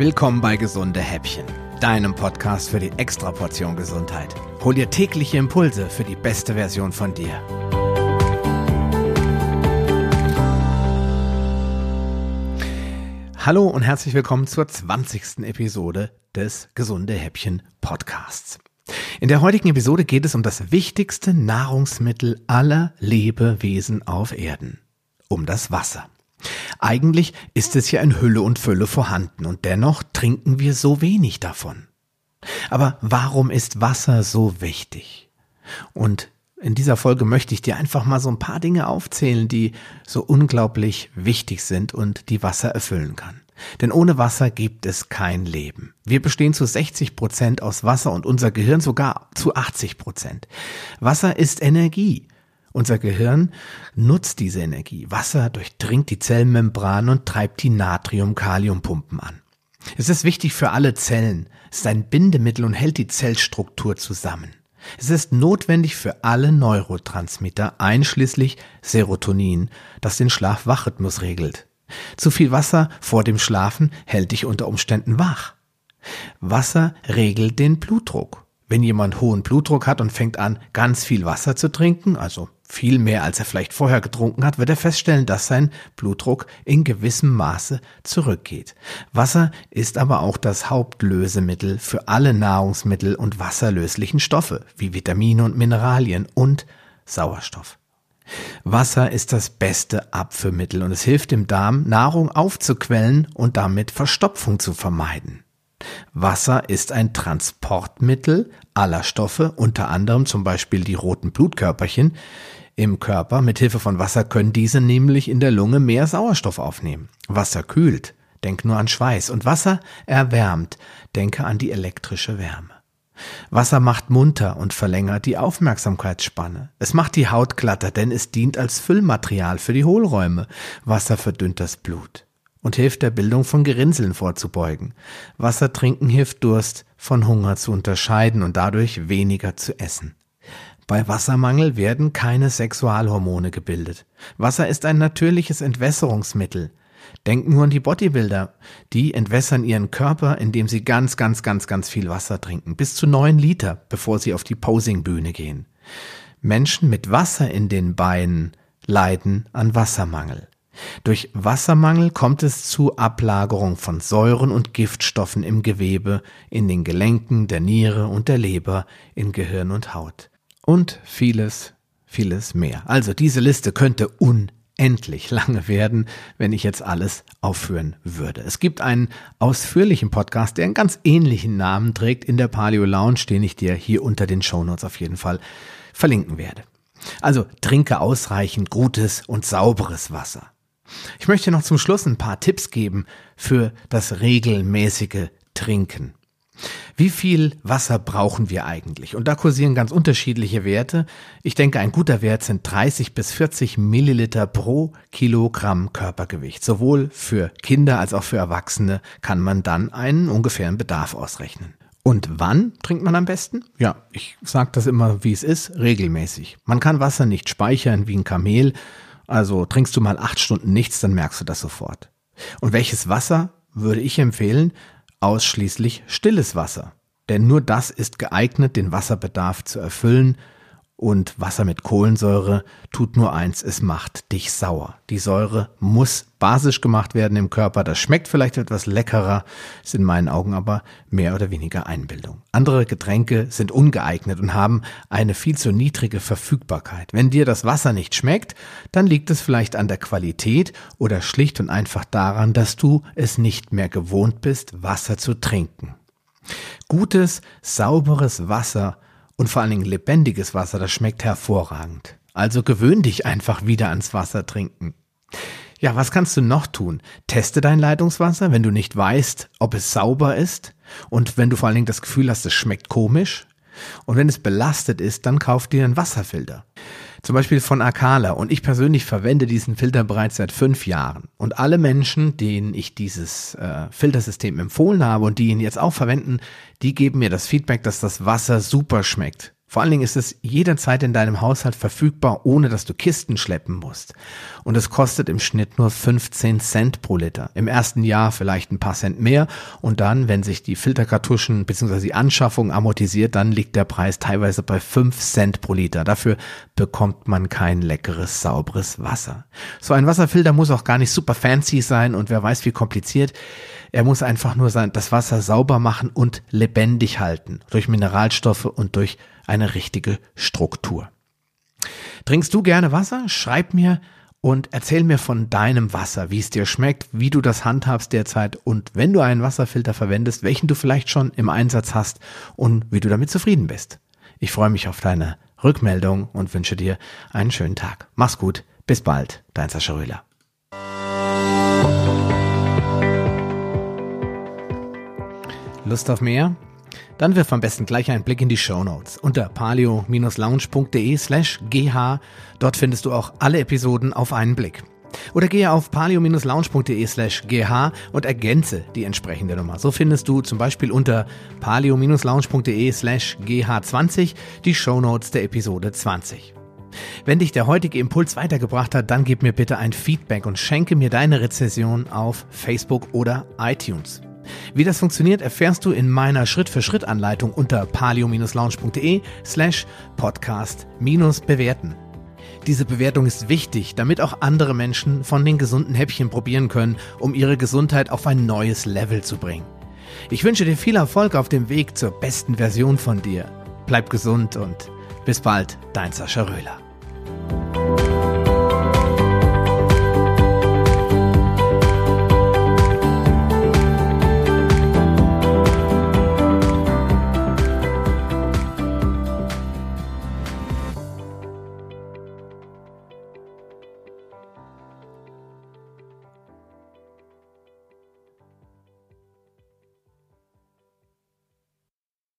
Willkommen bei Gesunde Häppchen, deinem Podcast für die Extraportion Gesundheit. Hol dir tägliche Impulse für die beste Version von dir. Hallo und herzlich willkommen zur 20. Episode des Gesunde Häppchen Podcasts. In der heutigen Episode geht es um das wichtigste Nahrungsmittel aller Lebewesen auf Erden, um das Wasser. Eigentlich ist es ja in Hülle und Fülle vorhanden und dennoch trinken wir so wenig davon. Aber warum ist Wasser so wichtig? Und in dieser Folge möchte ich dir einfach mal so ein paar Dinge aufzählen, die so unglaublich wichtig sind und die Wasser erfüllen kann. Denn ohne Wasser gibt es kein Leben. Wir bestehen zu 60% aus Wasser und unser Gehirn sogar zu 80%. Wasser ist Energie. Unser Gehirn nutzt diese Energie. Wasser durchdringt die Zellmembran und treibt die Natrium-Kalium-Pumpen an. Es ist wichtig für alle Zellen. Es ist ein Bindemittel und hält die Zellstruktur zusammen. Es ist notwendig für alle Neurotransmitter, einschließlich Serotonin, das den Schlaf-Wach-Rhythmus regelt. Zu viel Wasser vor dem Schlafen hält dich unter Umständen wach. Wasser regelt den Blutdruck. Wenn jemand hohen Blutdruck hat und fängt an, ganz viel Wasser zu trinken, also viel mehr, als er vielleicht vorher getrunken hat, wird er feststellen, dass sein Blutdruck in gewissem Maße zurückgeht. Wasser ist aber auch das Hauptlösemittel für alle Nahrungsmittel und wasserlöslichen Stoffe, wie Vitamine und Mineralien und Sauerstoff. Wasser ist das beste Abführmittel und es hilft dem Darm, Nahrung aufzuquellen und damit Verstopfung zu vermeiden. Wasser ist ein Transportmittel aller Stoffe, unter anderem zum Beispiel die roten Blutkörperchen im Körper. Mit Hilfe von Wasser können diese nämlich in der Lunge mehr Sauerstoff aufnehmen. Wasser kühlt, denk nur an Schweiß, und Wasser erwärmt, denke an die elektrische Wärme. Wasser macht munter und verlängert die Aufmerksamkeitsspanne. Es macht die Haut glatter, denn es dient als Füllmaterial für die Hohlräume. Wasser verdünnt das Blut und hilft der Bildung von Gerinnseln vorzubeugen. Wasser trinken hilft, Durst von Hunger zu unterscheiden und dadurch weniger zu essen. Bei Wassermangel werden keine Sexualhormone gebildet. Wasser ist ein natürliches Entwässerungsmittel. Denk nur an die Bodybuilder. Die entwässern ihren Körper, indem sie ganz viel Wasser trinken. Bis zu 9 Liter, bevor sie auf die Posingbühne gehen. Menschen mit Wasser in den Beinen leiden an Wassermangel. Durch Wassermangel kommt es zu Ablagerung von Säuren und Giftstoffen im Gewebe, in den Gelenken, der Niere und der Leber, in Gehirn und Haut. Und vieles mehr. Also diese Liste könnte unendlich lange werden, wenn ich jetzt alles aufführen würde. Es gibt einen ausführlichen Podcast, der einen ganz ähnlichen Namen trägt, in der Paleo Lounge, den ich dir hier unter den Shownotes auf jeden Fall verlinken werde. Also trinke ausreichend gutes und sauberes Wasser. Ich möchte noch zum Schluss ein paar Tipps geben für das regelmäßige Trinken. Wie viel Wasser brauchen wir eigentlich? Und da kursieren ganz unterschiedliche Werte. Ich denke, ein guter Wert sind 30 bis 40 Milliliter pro Kilogramm Körpergewicht. Sowohl für Kinder als auch für Erwachsene kann man dann einen ungefähren Bedarf ausrechnen. Und wann trinkt man am besten? Ja, ich sage das immer, wie es ist, regelmäßig. Man kann Wasser nicht speichern wie ein Kamel. Also trinkst du mal 8 Stunden nichts, dann merkst du das sofort. Und welches Wasser würde ich empfehlen? Ausschließlich stilles Wasser. Denn nur das ist geeignet, den Wasserbedarf zu erfüllen. Und Wasser mit Kohlensäure tut nur eins, es macht dich sauer. Die Säure muss basisch gemacht werden im Körper. Das schmeckt vielleicht etwas leckerer, ist in meinen Augen aber mehr oder weniger Einbildung. Andere Getränke sind ungeeignet und haben eine viel zu niedrige Verfügbarkeit. Wenn dir das Wasser nicht schmeckt, dann liegt es vielleicht an der Qualität oder schlicht und einfach daran, dass du es nicht mehr gewohnt bist, Wasser zu trinken. Gutes, sauberes Wasser und vor allen Dingen lebendiges Wasser, das schmeckt hervorragend. Also gewöhn dich einfach wieder ans Wasser trinken. Ja, was kannst du noch tun? Teste dein Leitungswasser, wenn du nicht weißt, ob es sauber ist und wenn du vor allen Dingen das Gefühl hast, es schmeckt komisch. Und wenn es belastet ist, dann kauf dir einen Wasserfilter. Zum Beispiel von Arcala. Und ich persönlich verwende diesen Filter bereits seit 5 Jahren. Und alle Menschen, denen ich dieses Filtersystem empfohlen habe und die ihn jetzt auch verwenden, die geben mir das Feedback, dass das Wasser super schmeckt. Vor allen Dingen ist es jederzeit in deinem Haushalt verfügbar, ohne dass du Kisten schleppen musst. Und es kostet im Schnitt nur 15 Cent pro Liter. Im ersten Jahr vielleicht ein paar Cent mehr und dann, wenn sich die Filterkartuschen bzw. die Anschaffung amortisiert, dann liegt der Preis teilweise bei 5 Cent pro Liter. Dafür bekommt man kein leckeres, sauberes Wasser. So ein Wasserfilter muss auch gar nicht super fancy sein und wer weiß wie kompliziert. Er muss einfach nur das Wasser sauber machen und lebendig halten. Durch Mineralstoffe und durch eine richtige Struktur. Trinkst du gerne Wasser? Schreib mir und erzähl mir von deinem Wasser, wie es dir schmeckt, wie du das handhabst derzeit und wenn du einen Wasserfilter verwendest, welchen du vielleicht schon im Einsatz hast und wie du damit zufrieden bist. Ich freue mich auf deine Rückmeldung und wünsche dir einen schönen Tag. Mach's gut, bis bald, dein Sascha Röhler. Lust auf mehr? Dann wirf am besten gleich einen Blick in die Shownotes unter paleo-lounge.de/gh. Dort findest du auch alle Episoden auf einen Blick. Oder gehe auf paleo-lounge.de/gh und ergänze die entsprechende Nummer. So findest du zum Beispiel unter paleo-lounge.de/gh20 die Shownotes der Episode 20. Wenn dich der heutige Impuls weitergebracht hat, dann gib mir bitte ein Feedback und schenke mir deine Rezension auf Facebook oder iTunes. Wie das funktioniert, erfährst du in meiner Schritt-für-Schritt-Anleitung unter paleo-lounge.de/podcast-bewerten. Diese Bewertung ist wichtig, damit auch andere Menschen von den gesunden Häppchen probieren können, um ihre Gesundheit auf ein neues Level zu bringen. Ich wünsche dir viel Erfolg auf dem Weg zur besten Version von dir. Bleib gesund und bis bald, dein Sascha Röhler.